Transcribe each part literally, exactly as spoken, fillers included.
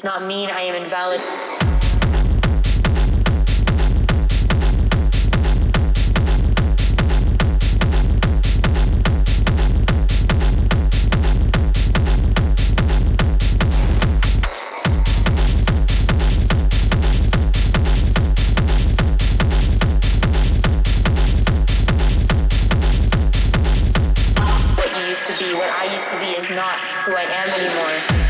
does not mean I am invalid. Who I am anymore.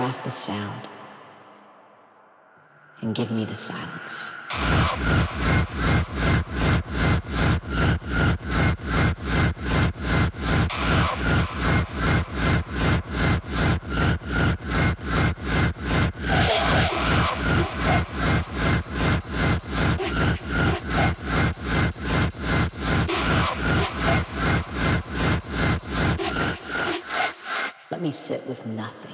cut off the sound and give me the silence. Let me sit with nothing.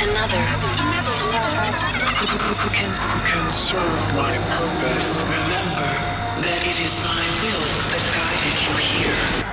is another who can consume my purpose. Remember that it is my will that guided you here.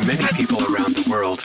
by many people around the world.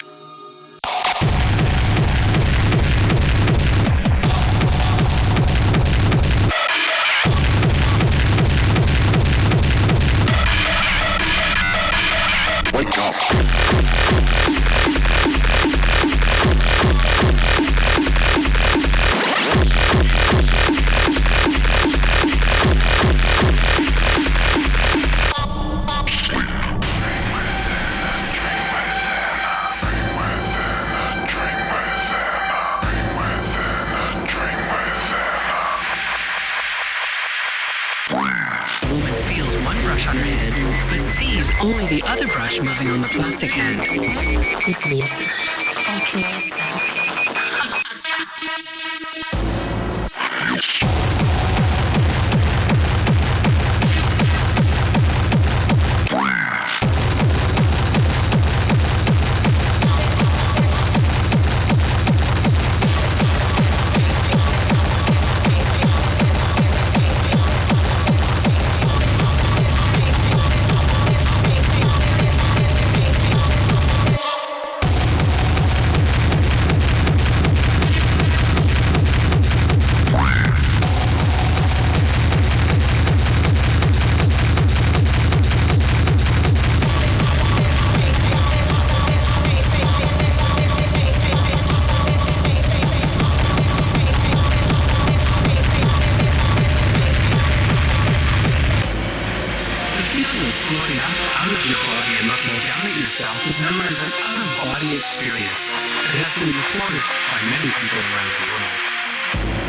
Experience that has been reported by many people around the world.